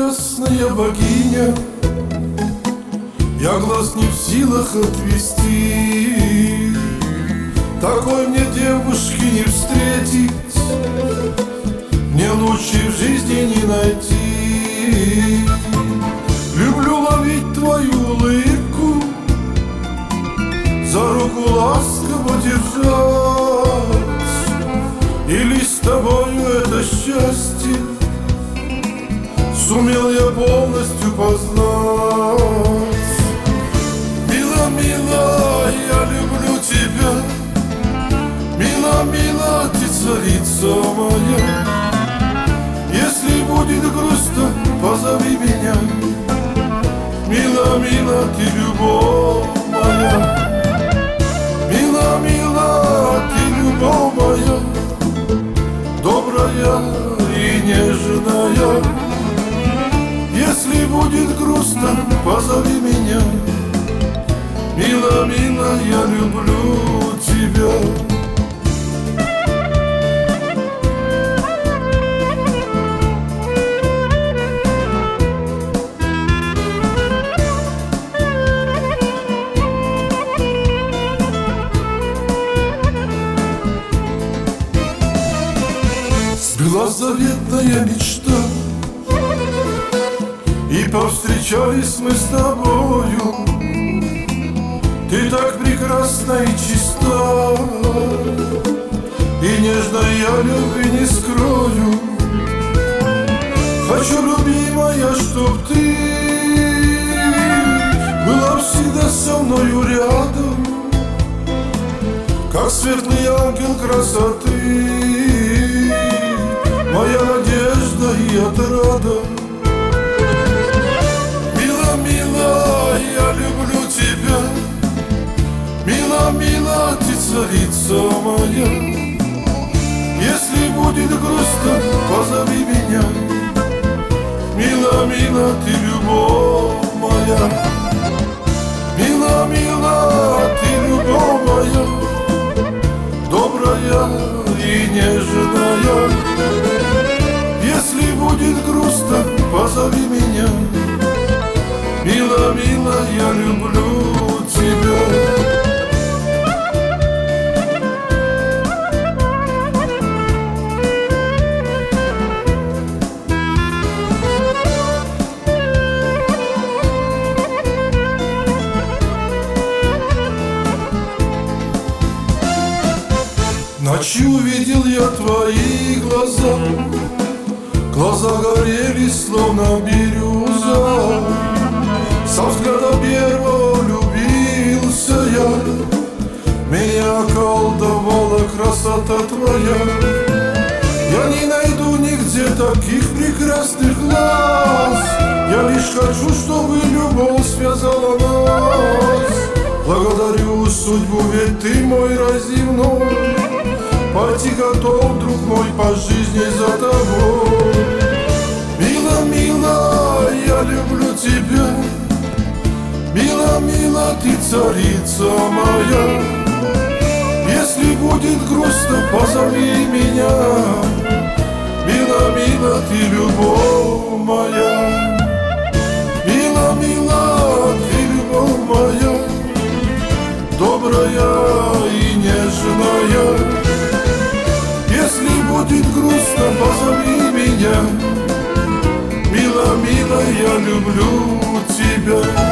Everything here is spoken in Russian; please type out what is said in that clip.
прекрасная богиня, я глаз не в силах отвести. Такой мне девушки не встретить, мне лучше в жизни не найти. Люблю ловить твою улыбку, за руку ласково держать, или с тобою это счастье сумел я полностью познать. Мила, мила, я люблю тебя, мила, мила, ты царица моя. Если будет грустно, позови меня, мила, мила, ты любовь моя. Мила, мила, ты любовь моя, добрая и нежная. Если будет грустно, позови меня, мила, мила, я люблю тебя. Была заветная мечта, и повстречались мы с тобою. Ты так прекрасна и чиста, и нежно я любви не скрою. Хочу, любимая, чтоб ты была всегда со мною рядом, как светлый ангел красоты. Моя надежда и отрада. Мила, мила, я люблю тебя, мила, мила, ты царица моя. Если будет грустно, позови меня, мила, мила, ты любовь моя. Мила, мила, ты любовь моя, добрая и нежная. Если будет грустно, позови меня, мила, мила, я люблю тебя. Ночью увидел я твои глаза, глаза горели, словно бирюза. Со взгляда первого влюбился я, меня околдовала красота твоя. Я не найду нигде таких прекрасных глаз, я лишь хочу, чтобы любовь связала нас. Благодарю судьбу, ведь ты мой разъемной, пойти готов, друг мой, по жизни за тобой. Мила, мила, я люблю тебя, мила, мила, ты царица моя. Если будет грустно, позови меня, мила, мила, ты любовь моя. Мила, мила, ты любовь моя, добрая и нежная. Если будет грустно, позови меня, мила, мила, я люблю тебя.